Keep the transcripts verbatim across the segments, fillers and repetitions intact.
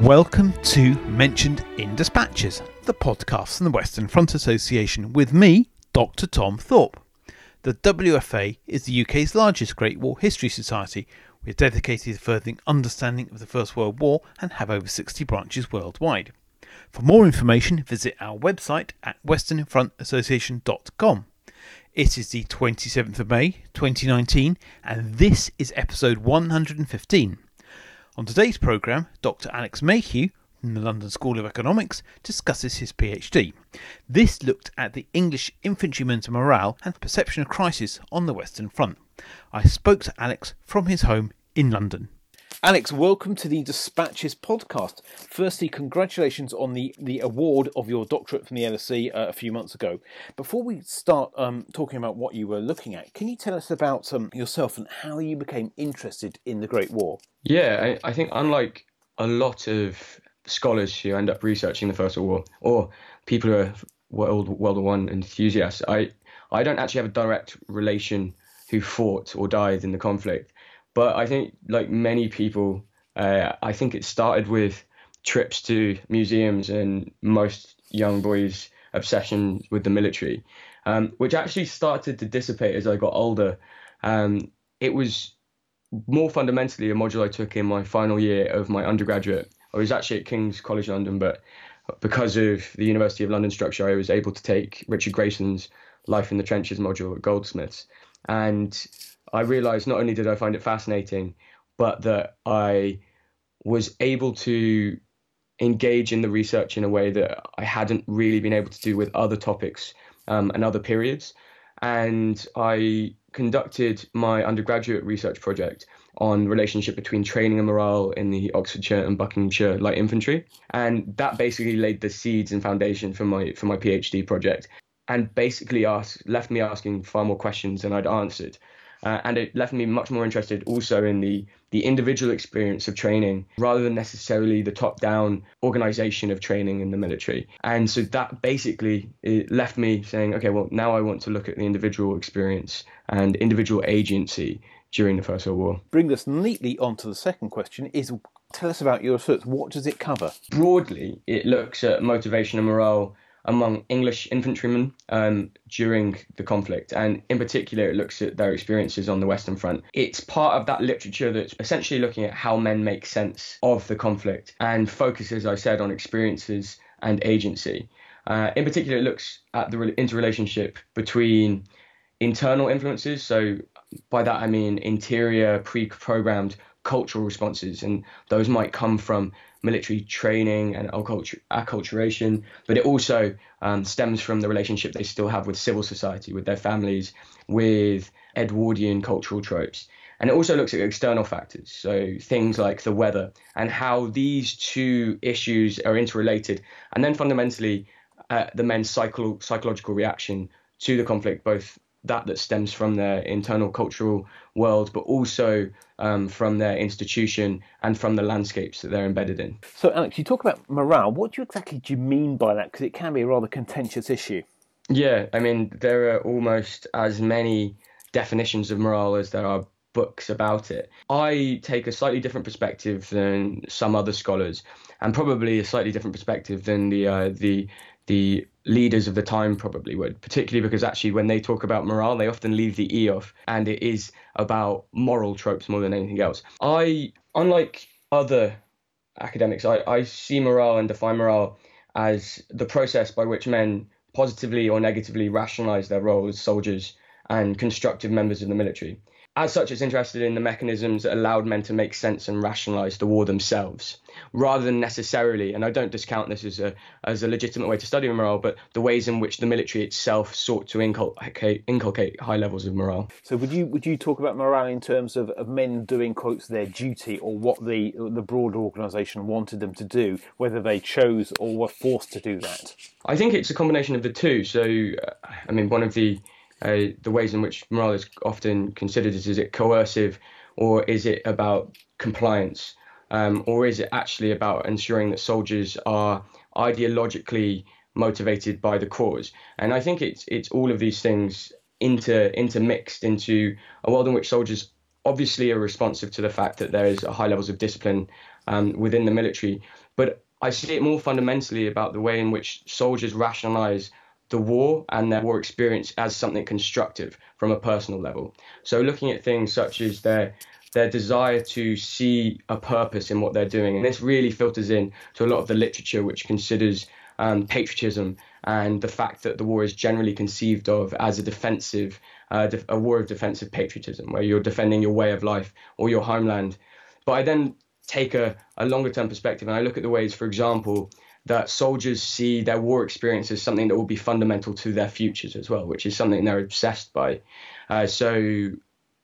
Welcome to Mentioned in Dispatches, the podcast from the Western Front Association with me, Doctor Tom Thorpe. The W F A is the U K's largest Great War History Society. We are dedicated to furthering understanding of the First World War and have over sixty branches worldwide. For more information, visit our website at western front association dot com. It is the twenty-seventh of May twenty nineteen and this is episode one hundred fifteen. On today's programme, Doctor Alex Mayhew from the London School of Economics discusses his PhD. This looked at the English infantrymen's morale and perception of crisis on the Western Front. I spoke to Alex from his home in London. Alex, welcome to the Dispatches podcast. Firstly, congratulations on the, the award of your doctorate from the L S E uh, a few months ago. Before we start um, talking about what you were looking at, can you tell us about um, yourself and how you became interested in the Great War? Yeah, I, I think unlike a lot of scholars who end up researching the First World War or people who are World World War One enthusiasts, I, I don't actually have a direct relation who fought or died in the conflict. But I think, like many people, uh, I think it started with trips to museums and most young boys' obsession with the military, um, which actually started to dissipate as I got older. Um, it was more fundamentally a module I took in my final year of my undergraduate. I was actually at King's College London, but because of the University of London structure, I was able to take Richard Grayson's Life in the Trenches module at Goldsmiths. And I realised not only did I find it fascinating, but that I was able to engage in the research in a way that I hadn't really been able to do with other topics um, and other periods. And I conducted my undergraduate research project on the relationship between training and morale in the Oxfordshire and Buckinghamshire Light Infantry. And that basically laid the seeds and foundation for my for my PhD project and basically asked, left me asking far more questions than I'd answered. Uh, and it left me much more interested also in the, the individual experience of training rather than necessarily the top-down organization of training in the military. And so that basically it left me saying, OK, well, now I want to look at the individual experience and individual agency during the First World War. Bring us neatly onto the second question is, tell us about your research. What does it cover? Broadly, it looks at motivation and morale among English infantrymen um, during the conflict. And in particular, it looks at their experiences on the Western Front. It's part of that literature that's essentially looking at how men make sense of the conflict and focuses, as I said, on experiences and agency. Uh, in particular, it looks at the re- interrelationship between internal influences. So by that, I mean interior, pre-programmed cultural responses, and those might come from military training and acculturation, but it also um, stems from the relationship they still have with civil society, with their families, with Edwardian cultural tropes. And it also looks at external factors, so things like the weather and how these two issues are interrelated, and then fundamentally uh, the men's psycho- psychological reaction to the conflict, both that that stems from their internal cultural world, but also um, from their institution and from the landscapes that they're embedded in. So, Alex, you talk about morale. What do you exactly do you mean by that? Because it can be a rather contentious issue. Yeah, I mean, there are almost as many definitions of morale as there are books about it. I take a slightly different perspective than some other scholars, and probably a slightly different perspective than the uh, the the leaders of the time probably would, particularly because actually when they talk about morale, they often leave the E off, and it is about moral tropes more than anything else. I, unlike other academics, I, I see morale and define morale as the process by which men positively or negatively rationalise their role as soldiers and constructive members of the military. As such, it's interested in the mechanisms that allowed men to make sense and rationalise the war themselves, rather than necessarily, and I don't discount this as a as a legitimate way to study morale, but the ways in which the military itself sought to inculcate, inculcate high levels of morale. So would you would you talk about morale in terms of, of men doing, quotes, their duty, or what the, the broader organisation wanted them to do, whether they chose or were forced to do that? I think it's a combination of the two. So, uh, I mean, one of the... Uh, the ways in which morale is often considered is, is it coercive, or is it about compliance, um, or is it actually about ensuring that soldiers are ideologically motivated by the cause? And I think it's it's all of these things inter intermixed into a world in which soldiers obviously are responsive to the fact that there is high levels of discipline um, within the military. But I see it more fundamentally about the way in which soldiers rationalise the war and their war experience as something constructive from a personal level. So looking at things such as their their desire to see a purpose in what they're doing. And this really filters in to a lot of the literature which considers um, patriotism and the fact that the war is generally conceived of as a defensive, uh, a war of defensive patriotism, where you're defending your way of life or your homeland. But I then take a, a longer term perspective and I look at the ways, for example, that soldiers see their war experience as something that will be fundamental to their futures as well, which is something they're obsessed by. Uh, so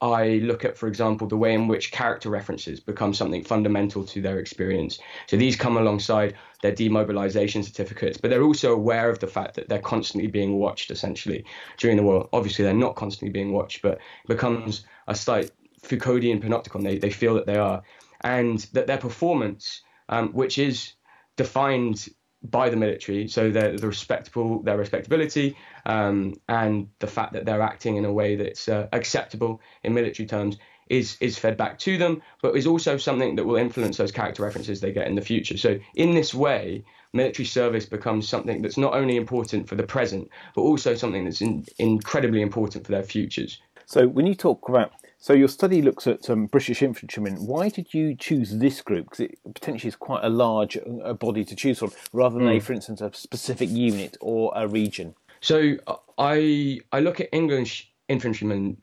I look at, for example, the way in which character references become something fundamental to their experience. So these come alongside their demobilization certificates, but they're also aware of the fact that they're constantly being watched, essentially, during the war. Obviously, they're not constantly being watched, but it becomes a slight Foucauldian panopticon. They, they feel that they are, and that their performance, um, which is defined by the military, so they're the respectable, their respectability, um, and the fact that they're acting in a way that's uh, acceptable in military terms is is fed back to them, but is also something that will influence those character references they get in the future. So in this way, military service becomes something that's not only important for the present, but also something that's in, incredibly important for their futures. So when you talk about, so your study looks at um, British infantrymen, why did you choose this group? Because it potentially is quite a large uh, body to choose from, rather than, mm. a, for instance, a specific unit or a region. So I I look at English infantrymen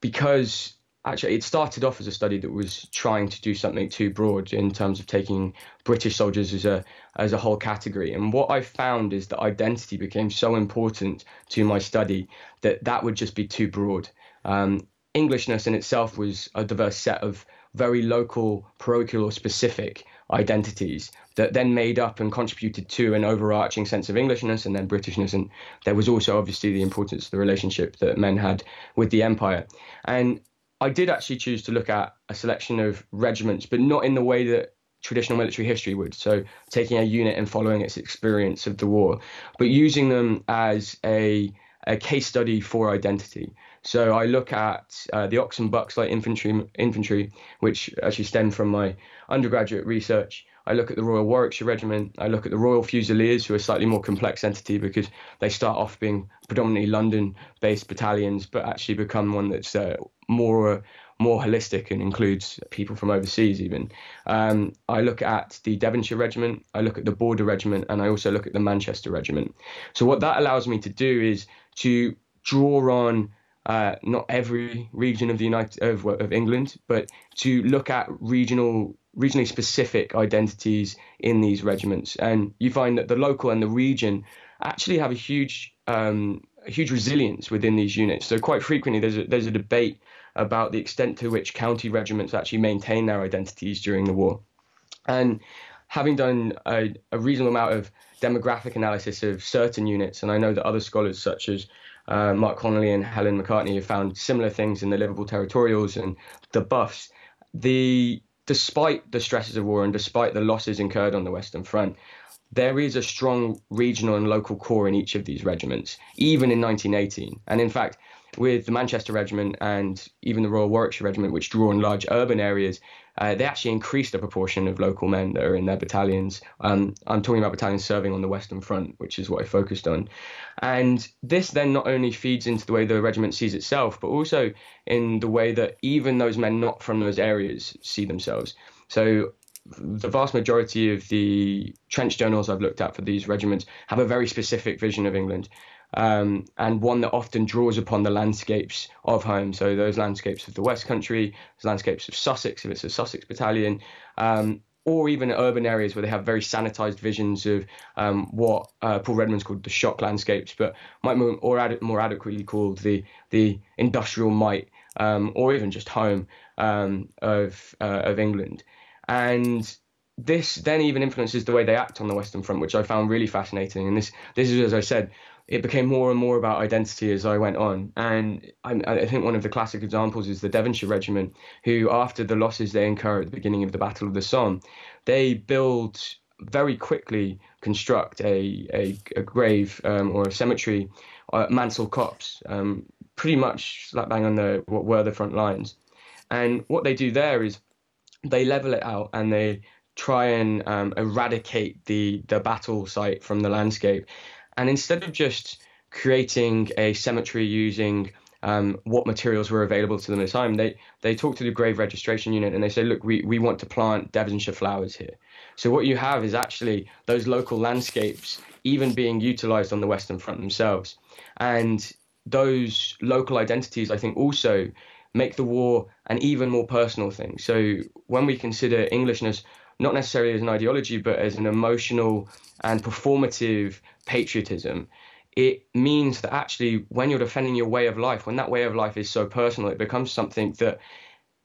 because actually it started off as a study that was trying to do something too broad in terms of taking British soldiers as a as a whole category. And what I found is that identity became so important to my study that that would just be too broad. Um, Englishness in itself was a diverse set of very local, parochial or specific identities that then made up and contributed to an overarching sense of Englishness and then Britishness. And there was also obviously the importance of the relationship that men had with the empire. And I did actually choose to look at a selection of regiments, but not in the way that traditional military history would. So taking a unit and following its experience of the war, but using them as a a case study for identity. So I look at uh, the Ox and Bucks Light Infantry, infantry, which actually stemmed from my undergraduate research. I look at the Royal Warwickshire Regiment. I look at the Royal Fusiliers, who are a slightly more complex entity because they start off being predominantly London-based battalions, but actually become one that's uh, more more holistic and includes people from overseas even. Um, I look at the Devonshire Regiment, I look at the Border Regiment, and I also look at the Manchester Regiment. So what that allows me to do is to draw on uh, not every region of the United of, of England, but to look at regional regionally specific identities in these regiments. And you find that the local and the region actually have a huge um, a huge resilience within these units. So quite frequently there's a, there's a debate about the extent to which county regiments actually maintain their identities during the war. And having done a, a reasonable amount of demographic analysis of certain units, and I know that other scholars such as uh, Mark Connolly and Helen McCartney have found similar things in the Liverpool Territorials and the Buffs, the despite the stresses of war and despite the losses incurred on the Western Front, there is a strong regional and local core in each of these regiments, even in nineteen eighteen. And in fact, with the Manchester Regiment and even the Royal Warwickshire Regiment, which draw on large urban areas, uh, they actually increased the proportion of local men that are in their battalions. Um, I'm talking about battalions serving on the Western Front, which is what I focused on. And this then not only feeds into the way the regiment sees itself, but also in the way that even those men not from those areas see themselves. So the vast majority of the trench journals I've looked at for these regiments have a very specific vision of England, um, and one that often draws upon the landscapes of home. So those landscapes of the West Country, those landscapes of Sussex, if it's a Sussex battalion, um, or even urban areas where they have very sanitized visions of um, what uh, Paul Redmond's called the shock landscapes, but might more, or ad- more adequately called the, the industrial might, um, or even just home um, of uh, of England. And this then even influences the way they act on the Western Front, which I found really fascinating. And this this is, as I said, it became more and more about identity as I went on. And I, I think one of the classic examples is the Devonshire Regiment, who, after the losses they incur at the beginning of the Battle of the Somme, they build very quickly construct a, a, a grave um, or a cemetery at Mansell Copse, um, pretty much slap bang on the what were the front lines. And what they do there is they level it out and they try and um, eradicate the, the battle site from the landscape. And instead of just creating a cemetery using um, what materials were available to them at the time, they they talk to the grave registration unit and they say, look, we, we want to plant Devonshire flowers here. So what you have is actually those local landscapes even being utilised on the Western Front themselves. And those local identities, I think, also make the war an even more personal thing. So when we consider Englishness, not necessarily as an ideology, but as an emotional and performative patriotism, it means that actually when you're defending your way of life, when that way of life is so personal, it becomes something that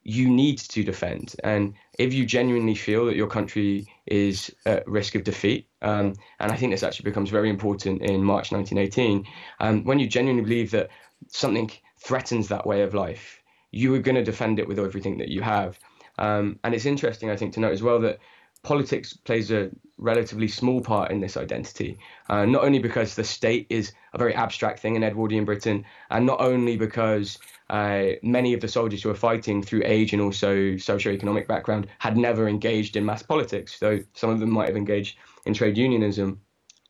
you need to defend. And if you genuinely feel that your country is at risk of defeat, um, and I think this actually becomes very important in March nineteen eighteen, um, when you genuinely believe that something threatens that way of life, you are going to defend it with everything that you have. Um, and it's interesting, I think, to note as well that politics plays a relatively small part in this identity, uh, not only because the state is a very abstract thing in Edwardian Britain, and not only because uh, many of the soldiers who were fighting through age and also socioeconomic background had never engaged in mass politics, though some of them might have engaged in trade unionism.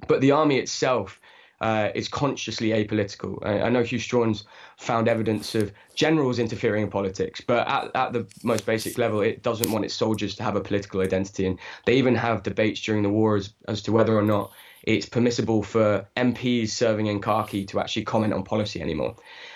But the army itself uh, is consciously apolitical. I, I know Hugh Strawn's found evidence of generals interfering in politics, but at, at the most basic level, it doesn't want its soldiers to have a political identity. And they even have debates during the war as, as to whether or not it's permissible for M Ps serving in khaki to actually comment on policy anymore.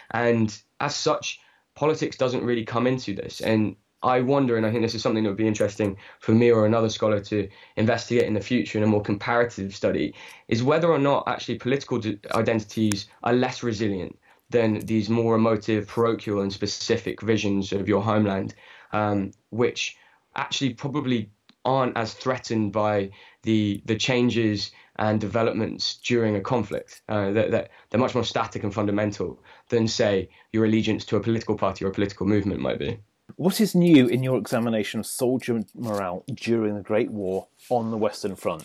And as such, politics doesn't really come into this. And I wonder, and I think this is something that would be interesting for me or another scholar to investigate in the future in a more comparative study, is whether or not actually political identities are less resilient than these more emotive, parochial and specific visions of your homeland, um, which actually probably aren't as threatened by the the changes and developments during a conflict. Uh, that, that they're much more static and fundamental than, say, your allegiance to a political party or a political movement might be. What is new in your examination of soldier morale during the Great War on the Western Front?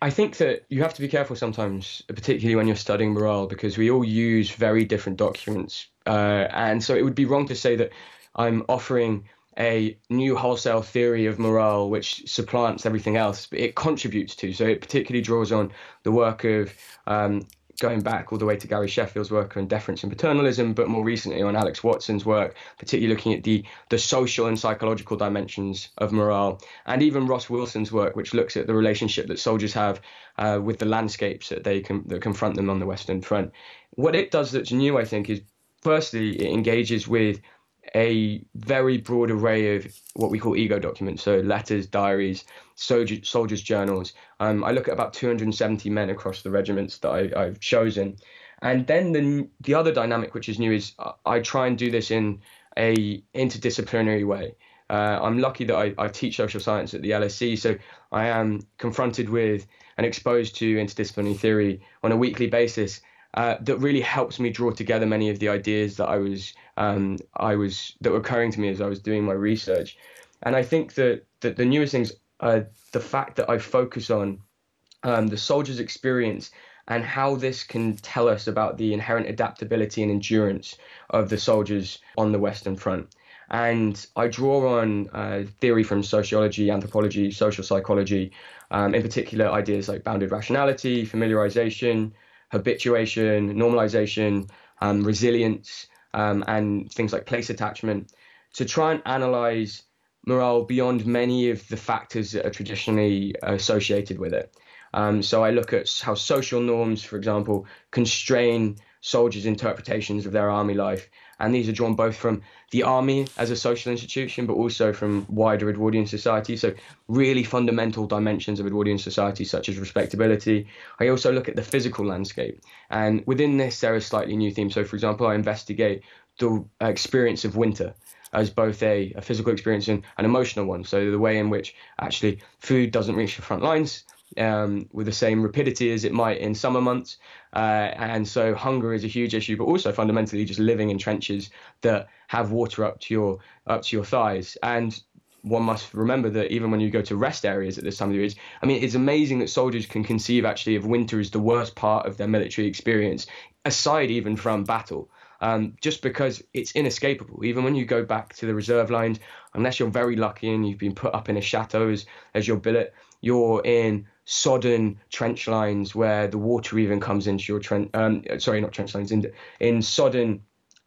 I think that you have to be careful sometimes, particularly when you're studying morale, because we all use very different documents. Uh, and so it would be wrong to say that I'm offering a new wholesale theory of morale which supplants everything else, but it contributes to. So it particularly draws on the work of um, going back all the way to Gary Sheffield's work on deference and paternalism, but more recently on Alex Watson's work, particularly looking at the the social and psychological dimensions of morale, and even Ross Wilson's work, which looks at the relationship that soldiers have uh, with the landscapes that they can that confront them on the Western Front. What it does that's new, I think, is firstly, it engages with a very broad array of what we call ego documents, so letters, diaries, soldier, soldiers' journals. Um, I look at about two hundred seventy men across the regiments that I, I've chosen. And then the, the other dynamic which is new is I try and do this in a interdisciplinary way. Uh, I'm lucky that I, I teach social science at the L S E, so I am confronted with and exposed to interdisciplinary theory on a weekly basis. Uh, that really helps me draw together many of the ideas that I was, um, I was that were occurring to me as I was doing my research. And I think that, that the newest things are the fact that I focus on um, the soldier's experience and how this can tell us about the inherent adaptability and endurance of the soldiers on the Western Front. And I draw on uh, theory from sociology, anthropology, social psychology, um, in particular ideas like bounded rationality, familiarization, habituation, normalization, um, resilience, um, and things like place attachment, to try and analyze morale beyond many of the factors that are traditionally associated with it. Um, so I look at how social norms, for example, constrain soldiers' interpretations of their army life. And these are drawn both from the army as a social institution, but also from wider Edwardian society. So really fundamental dimensions of Edwardian society, such as respectability. I also look at the physical landscape. And within this, there are slightly new themes. So, for example, I investigate the experience of winter as both a, a physical experience and an emotional one. So the way in which actually food doesn't reach the front lines Um, with the same rapidity as it might in summer months. Uh, and so hunger is a huge issue, but also fundamentally just living in trenches that have water up to your up to your thighs. And one must remember that even when you go to rest areas at this time of the year, I mean, it's amazing that soldiers can conceive actually of winter as the worst part of their military experience, aside even from battle. um, just because it's inescapable. Even when you go back to the reserve lines, unless you're very lucky and you've been put up in a chateau as, as your billet, you're in sodden trench lines where the water even comes into your trench. Um, sorry, not trench lines, in, in sodden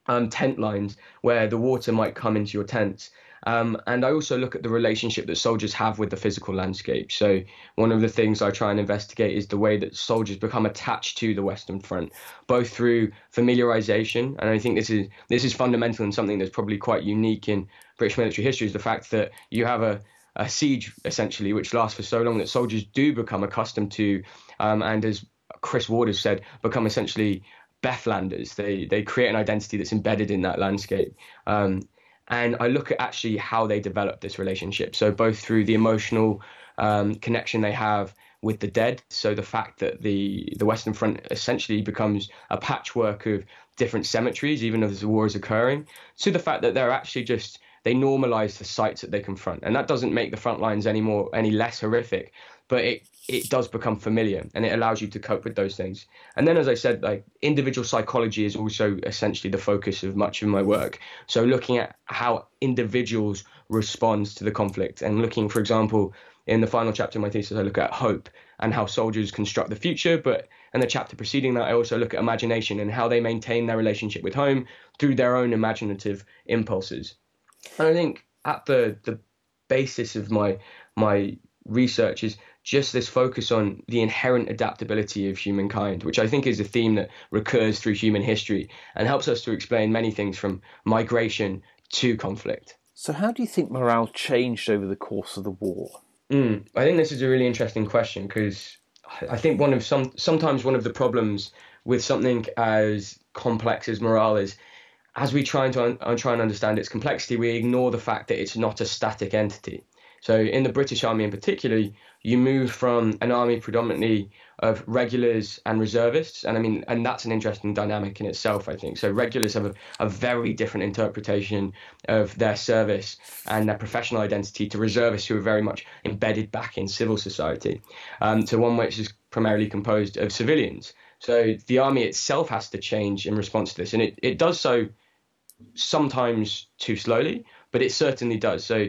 um, tent lines where the water might come into your tents. Um, and I also look at the relationship that soldiers have with the physical landscape. So one of the things I try and investigate is the way that soldiers become attached to the Western Front, both through familiarization. And I think this is this is fundamental and something that's probably quite unique in British military history, is the fact that you have a, a siege, essentially, which lasts for so long that soldiers do become accustomed to. Um, and as Chris Ward has said, become essentially Bethlanders. They, they create an identity that's embedded in that landscape. Um, And I look at actually how they develop this relationship. So both through the emotional um, connection they have with the dead. So the fact that the, the Western Front essentially becomes a patchwork of different cemeteries, even as the war is occurring, to the fact that they're actually just, they normalize the sites that they confront. And that doesn't make the front lines any more, any less horrific, but it, it does become familiar and it allows you to cope with those things. And then, as I said, like individual psychology is also essentially the focus of much of my work. So looking at how individuals respond to the conflict and looking, for example, in the final chapter of my thesis, I look at hope and how soldiers construct the future. But in the chapter preceding that, I also look at imagination and how they maintain their relationship with home through their own imaginative impulses. And I think at the the basis of my my research is just this focus on the inherent adaptability of humankind, which I think is a theme that recurs through human history and helps us to explain many things from migration to conflict. So how do you think morale changed over the course of the war? Mm, I think this is a really interesting question, because I think one of some sometimes one of the problems with something as complex as morale is, as we try and, to un- try and understand its complexity, we ignore the fact that it's not a static entity. So in the British Army in particular, you move from an army predominantly of regulars and reservists. And I mean, and that's an interesting dynamic in itself, I think. So regulars have a, a very different interpretation of their service and their professional identity to reservists who are very much embedded back in civil society, um, to one which is primarily composed of civilians. So the army itself has to change in response to this. And it, it does so sometimes too slowly, but it certainly does. So,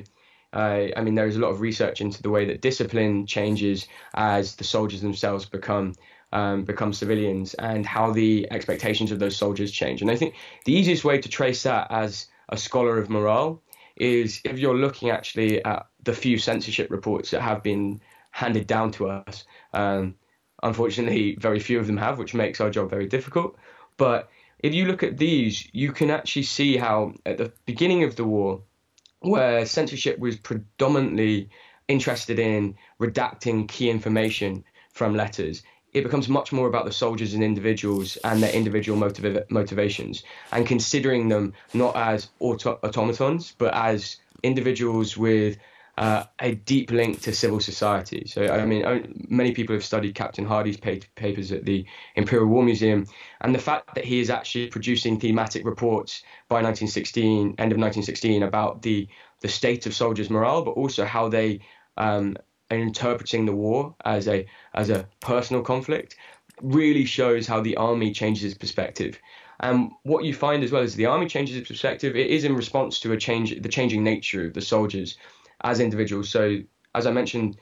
uh, I mean, there is a lot of research into the way that discipline changes as the soldiers themselves become um, become civilians, and how the expectations of those soldiers change. And I think the easiest way to trace that as a scholar of morale is if you're looking actually at the few censorship reports that have been handed down to us. Um, unfortunately, very few of them have, which makes our job very difficult. But if you look at these, you can actually see how at the beginning of the war, where censorship was predominantly interested in redacting key information from letters, it becomes much more about the soldiers and individuals and their individual motiv- motivations and considering them not as auto- automatons, but as individuals with uh, a deep link to civil society. So, I mean, many people have studied Captain Hardy's pa- papers at the Imperial War Museum, and the fact that he is actually producing thematic reports by nineteen sixteen, end of nineteen sixteen, about the, the state of soldiers' morale, but also how they um, are interpreting the war as a as a personal conflict, really shows how the army changes its perspective. And what you find as well is the army changes its perspective. It is in response to a change, the changing nature of the soldiers as individuals. So, as I mentioned,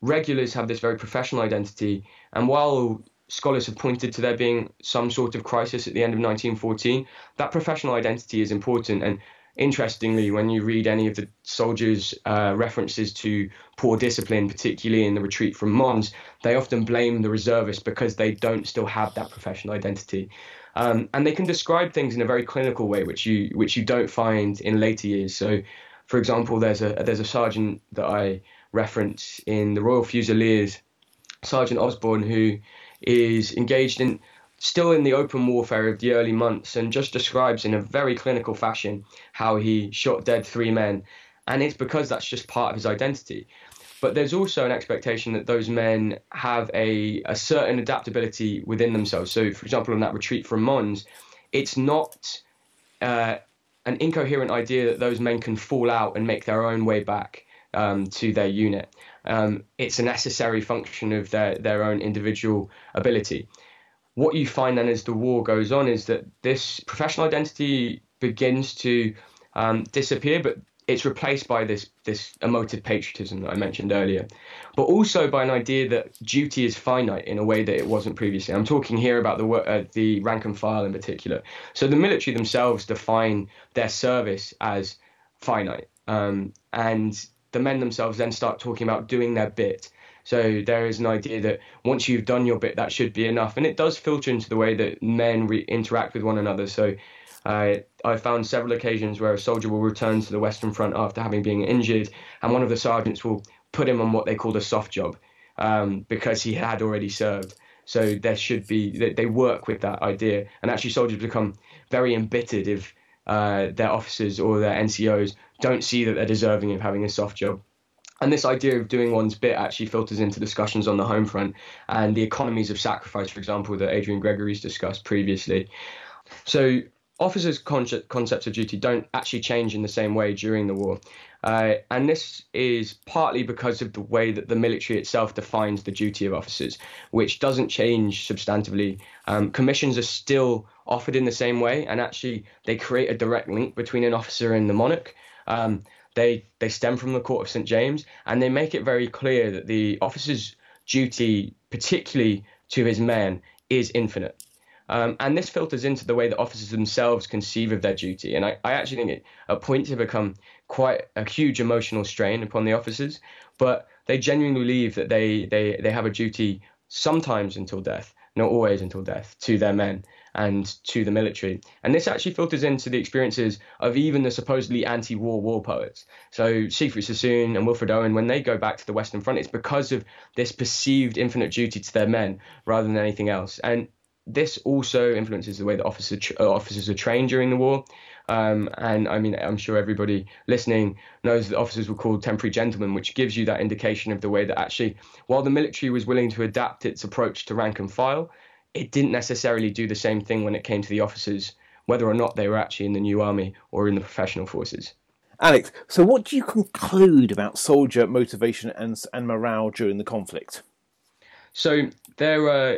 regulars have this very professional identity, and while scholars have pointed to there being some sort of crisis at the end of nineteen fourteen, that professional identity is important. And interestingly, when you read any of the soldiers' uh, references to poor discipline, particularly in the retreat from Mons, they often blame the reservists because they don't still have that professional identity. Um, and they can describe things in a very clinical way, which you which you don't find in later years. So, for example, there's a there's a sergeant that I reference in the Royal Fusiliers, Sergeant Osborne, who is engaged in still in the open warfare of the early months, and just describes in a very clinical fashion how he shot dead three men. And it's because that's just part of his identity. But there's also an expectation that those men have a, a certain adaptability within themselves. So, for example, on that retreat from Mons, it's not uh, an incoherent idea that those men can fall out and make their own way back um, to their unit. Um, it's a necessary function of their, their own individual ability. what you find then as the war goes on is that this professional identity begins to um, disappear, but it's replaced by this this emotive patriotism that I mentioned earlier, but also by an idea that duty is finite in a way that it wasn't previously. I'm talking here about the uh, the rank and file in particular. So the military themselves define their service as finite, um, and the men themselves then start talking about doing their bit. So there is an idea that once you've done your bit, that should be enough. And it does filter into the way that men re- interact with one another. So uh, I found several occasions where a soldier will return to the Western Front after having been injured, and one of the sergeants will put him on what they called a soft job um, because he had already served. So there should be, they, they work with that idea. And actually soldiers become very embittered if uh, their officers or their N C Os don't see that they're deserving of having a soft job. And this idea of doing one's bit actually filters into discussions on the home front and the economies of sacrifice, for example, that Adrian Gregory's discussed previously. So officers' concept, concepts of duty don't actually change in the same way during the war. Uh, and this is partly because of the way that the military itself defines the duty of officers, which doesn't change substantively. Um, commissions are still offered in the same way, and actually they create a direct link between an officer and the monarch. Um, They they stem from the Court of Saint James, and they make it very clear that the officer's duty, particularly to his men, is infinite. Um, and this filters into the way that officers themselves conceive of their duty. And I, I actually think it at points has become quite a huge emotional strain upon the officers, but they genuinely believe that they, they, they have a duty sometimes until death, not always until death, to their men and to the military. And this actually filters into the experiences of even the supposedly anti-war war poets. So Siegfried Sassoon and Wilfred Owen, when they go back to the Western Front, it's because of this perceived infinite duty to their men rather than anything else. And this also influences the way that officer tr- officers are trained during the war. Um, and I mean, I'm sure everybody listening knows that officers were called temporary gentlemen, which gives you that indication of the way that actually, while the military was willing to adapt its approach to rank and file, it didn't necessarily do the same thing when it came to the officers, whether or not they were actually in the new army or in the professional forces. Alex, so what do you conclude about soldier motivation and, and morale during the conflict? So there are,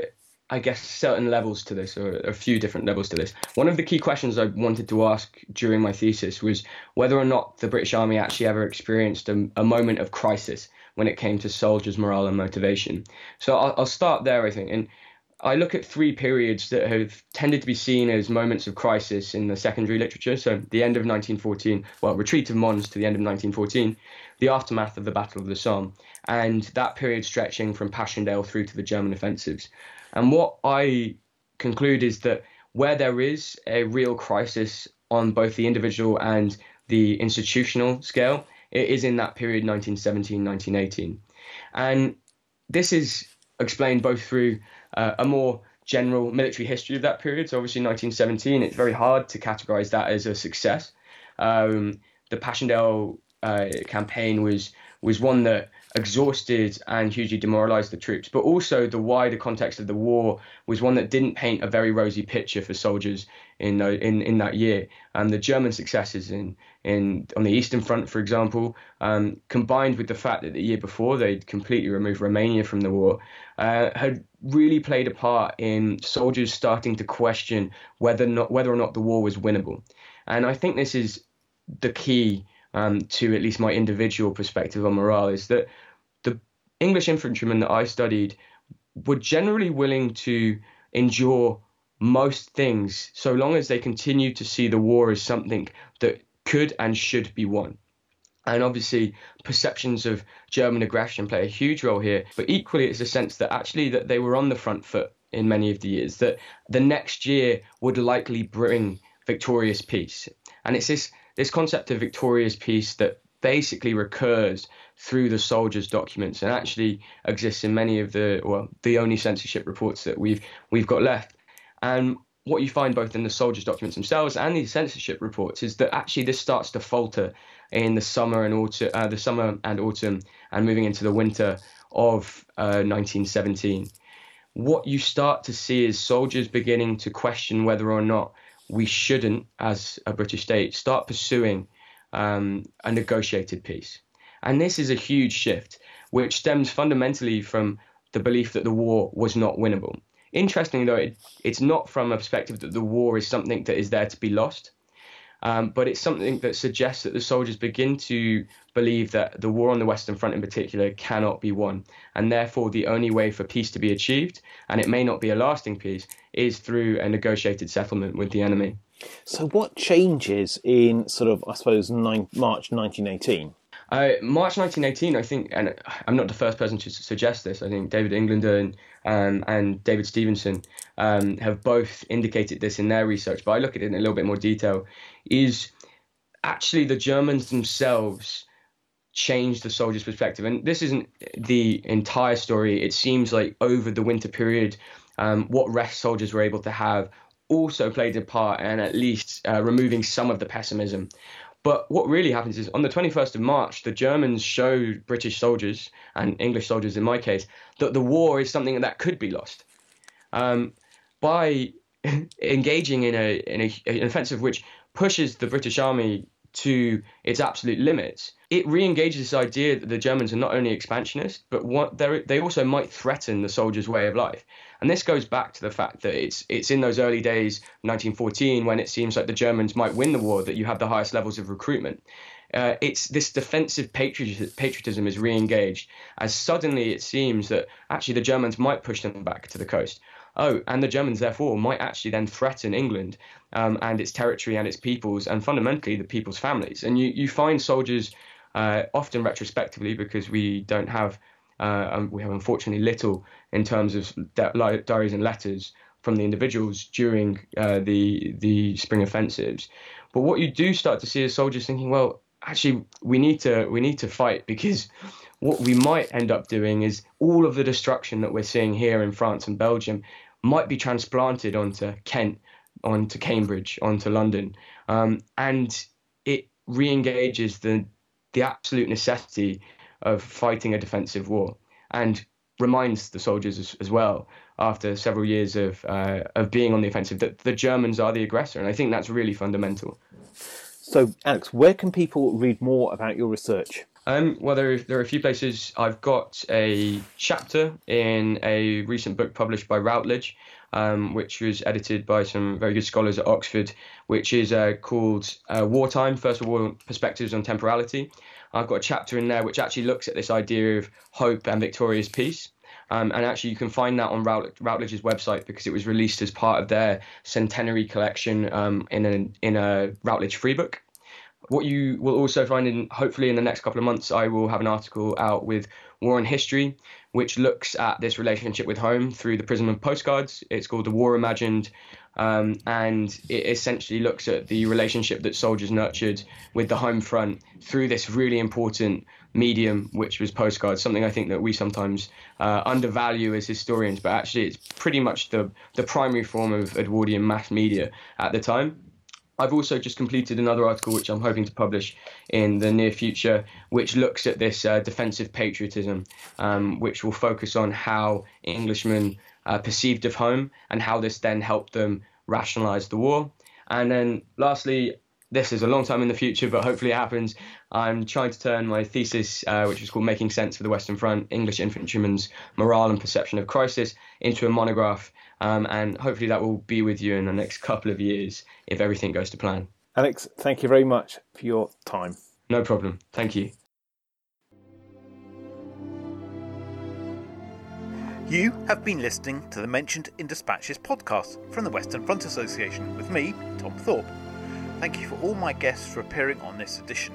I guess, certain levels to this, or a few different levels to this. One of the key questions I wanted to ask during my thesis was whether or not the British Army actually ever experienced a, a moment of crisis when it came to soldiers' morale and motivation. So I'll, I'll start there, I think. And I look at three periods that have tended to be seen as moments of crisis in the secondary literature. So the end of nineteen fourteen, well, retreat of Mons to the end of nineteen fourteen, the aftermath of the Battle of the Somme, and that period stretching from Passchendaele through to the German offensives. And what I conclude is that where there is a real crisis on both the individual and the institutional scale, it is in that period, nineteen seventeen, nineteen eighteen. And this is explained both through Uh, a more general military history of that period. So obviously nineteen seventeen, it's very hard to categorise that as a success. Um, the Passchendaele uh, campaign was was one that exhausted and hugely demoralised the troops, but also the wider context of the war was one that didn't paint a very rosy picture for soldiers in in, in that year. And the German successes in, in on the Eastern Front, for example, um, combined with the fact that the year before they'd completely removed Romania from the war, uh, had really played a part in soldiers starting to question whether not whether or not the war was winnable. And I think this is the key Um, to at least my individual perspective on morale, is that the English infantrymen that I studied were generally willing to endure most things so long as they continued to see the war as something that could and should be won. And obviously perceptions of German aggression play a huge role here, but equally it's a sense that actually that they were on the front foot in many of the years, that the next year would likely bring victorious peace. And it's this This concept of victorious peace that basically recurs through the soldiers' documents and actually exists in many of the, well, the only censorship reports that we've we've got left. And what you find both in the soldiers' documents themselves and the censorship reports is that actually this starts to falter in the summer and autumn, uh, the summer and autumn, and moving into the winter of uh, nineteen seventeen. What you start to see is soldiers beginning to question whether or not we shouldn't, as a British state, start pursuing um, a negotiated peace. And this is a huge shift, which stems fundamentally from the belief that the war was not winnable. Interestingly, though, it, it's not from a perspective that the war is something that is there to be lost, um, but it's something that suggests that the soldiers begin to believe that the war on the Western Front in particular cannot be won, and therefore the only way for peace to be achieved, and it may not be a lasting peace, is through a negotiated settlement with the enemy. So what changes in sort of, I suppose, nine, March nineteen eighteen? Uh, March nineteen eighteen, I think, and I'm not the first person to suggest this, I think David Englander and, um, and David Stevenson um, have both indicated this in their research, but I look at it in a little bit more detail, is actually the Germans themselves changed the soldiers' perspective. And this isn't the entire story. It seems like over the winter period, um, what rest soldiers were able to have also played a part in at least uh, removing some of the pessimism. But what really happens is on the twenty-first of March, the Germans show British soldiers and English soldiers in my case that the war is something that could be lost. Um, by engaging in, a, in a, an offensive which pushes the British army to its absolute limits, it re-engages this idea that the Germans are not only expansionists, but what they also might threaten the soldiers' way of life. And this goes back to the fact that it's it's in those early days, nineteen fourteen, when it seems like the Germans might win the war, that you have the highest levels of recruitment. Uh, it's this defensive patriotism, patriotism is re-engaged, as suddenly it seems that actually the Germans might push them back to the coast. Oh, and the Germans, therefore, might actually then threaten England um, and its territory and its peoples and fundamentally the people's families. And you, you find soldiers uh, often retrospectively, because we don't have, uh, um, we have unfortunately little in terms of di- diaries and letters from the individuals during uh, the the spring offensives. But what you do start to see is soldiers thinking, well, actually, we need to we need to fight, because what we might end up doing is all of the destruction that we're seeing here in France and Belgium might be transplanted onto Kent, onto Cambridge, onto London. Um, and it re-engages the, the absolute necessity of fighting a defensive war, and reminds the soldiers as, as well, after several years of, uh, of being on the offensive, that the Germans are the aggressor. And I think that's really fundamental. So, Alex, where can people read more about your research? Um, well, there are, there are a few places. I've got a chapter in a recent book published by Routledge, um, which was edited by some very good scholars at Oxford, which is uh, called uh, Wartime, First World War Perspectives on Temporality. I've got a chapter in there which actually looks at this idea of hope and victorious peace. Um, and actually, you can find that on Routledge, Routledge's website, because it was released as part of their centenary collection um, in, an, in a Routledge free book. What you will also find in, hopefully in the next couple of months, I will have an article out with War and History, which looks at this relationship with home through the prism of postcards. It's called The War Imagined, um, and it essentially looks at the relationship that soldiers nurtured with the home front through this really important medium, which was postcards, something I think that we sometimes uh, undervalue as historians, but actually it's pretty much the, the primary form of Edwardian mass media at the time. I've also just completed another article, which I'm hoping to publish in the near future, which looks at this uh, defensive patriotism, um, which will focus on how Englishmen uh, perceived of home and how this then helped them rationalise the war. And then lastly, this is a long time in the future, but hopefully it happens, I'm trying to turn my thesis, uh, which is called Making Sense for the Western Front, English Infantrymen's Morale and Perception of Crisis, into a monograph. Um, and hopefully that will be with you in the next couple of years if everything goes to plan. Alex, thank you very much for your time. No problem. Thank you. You have been listening to the Mentioned in Dispatches podcast from the Western Front Association with me, Tom Thorpe. Thank you for all my guests for appearing on this edition.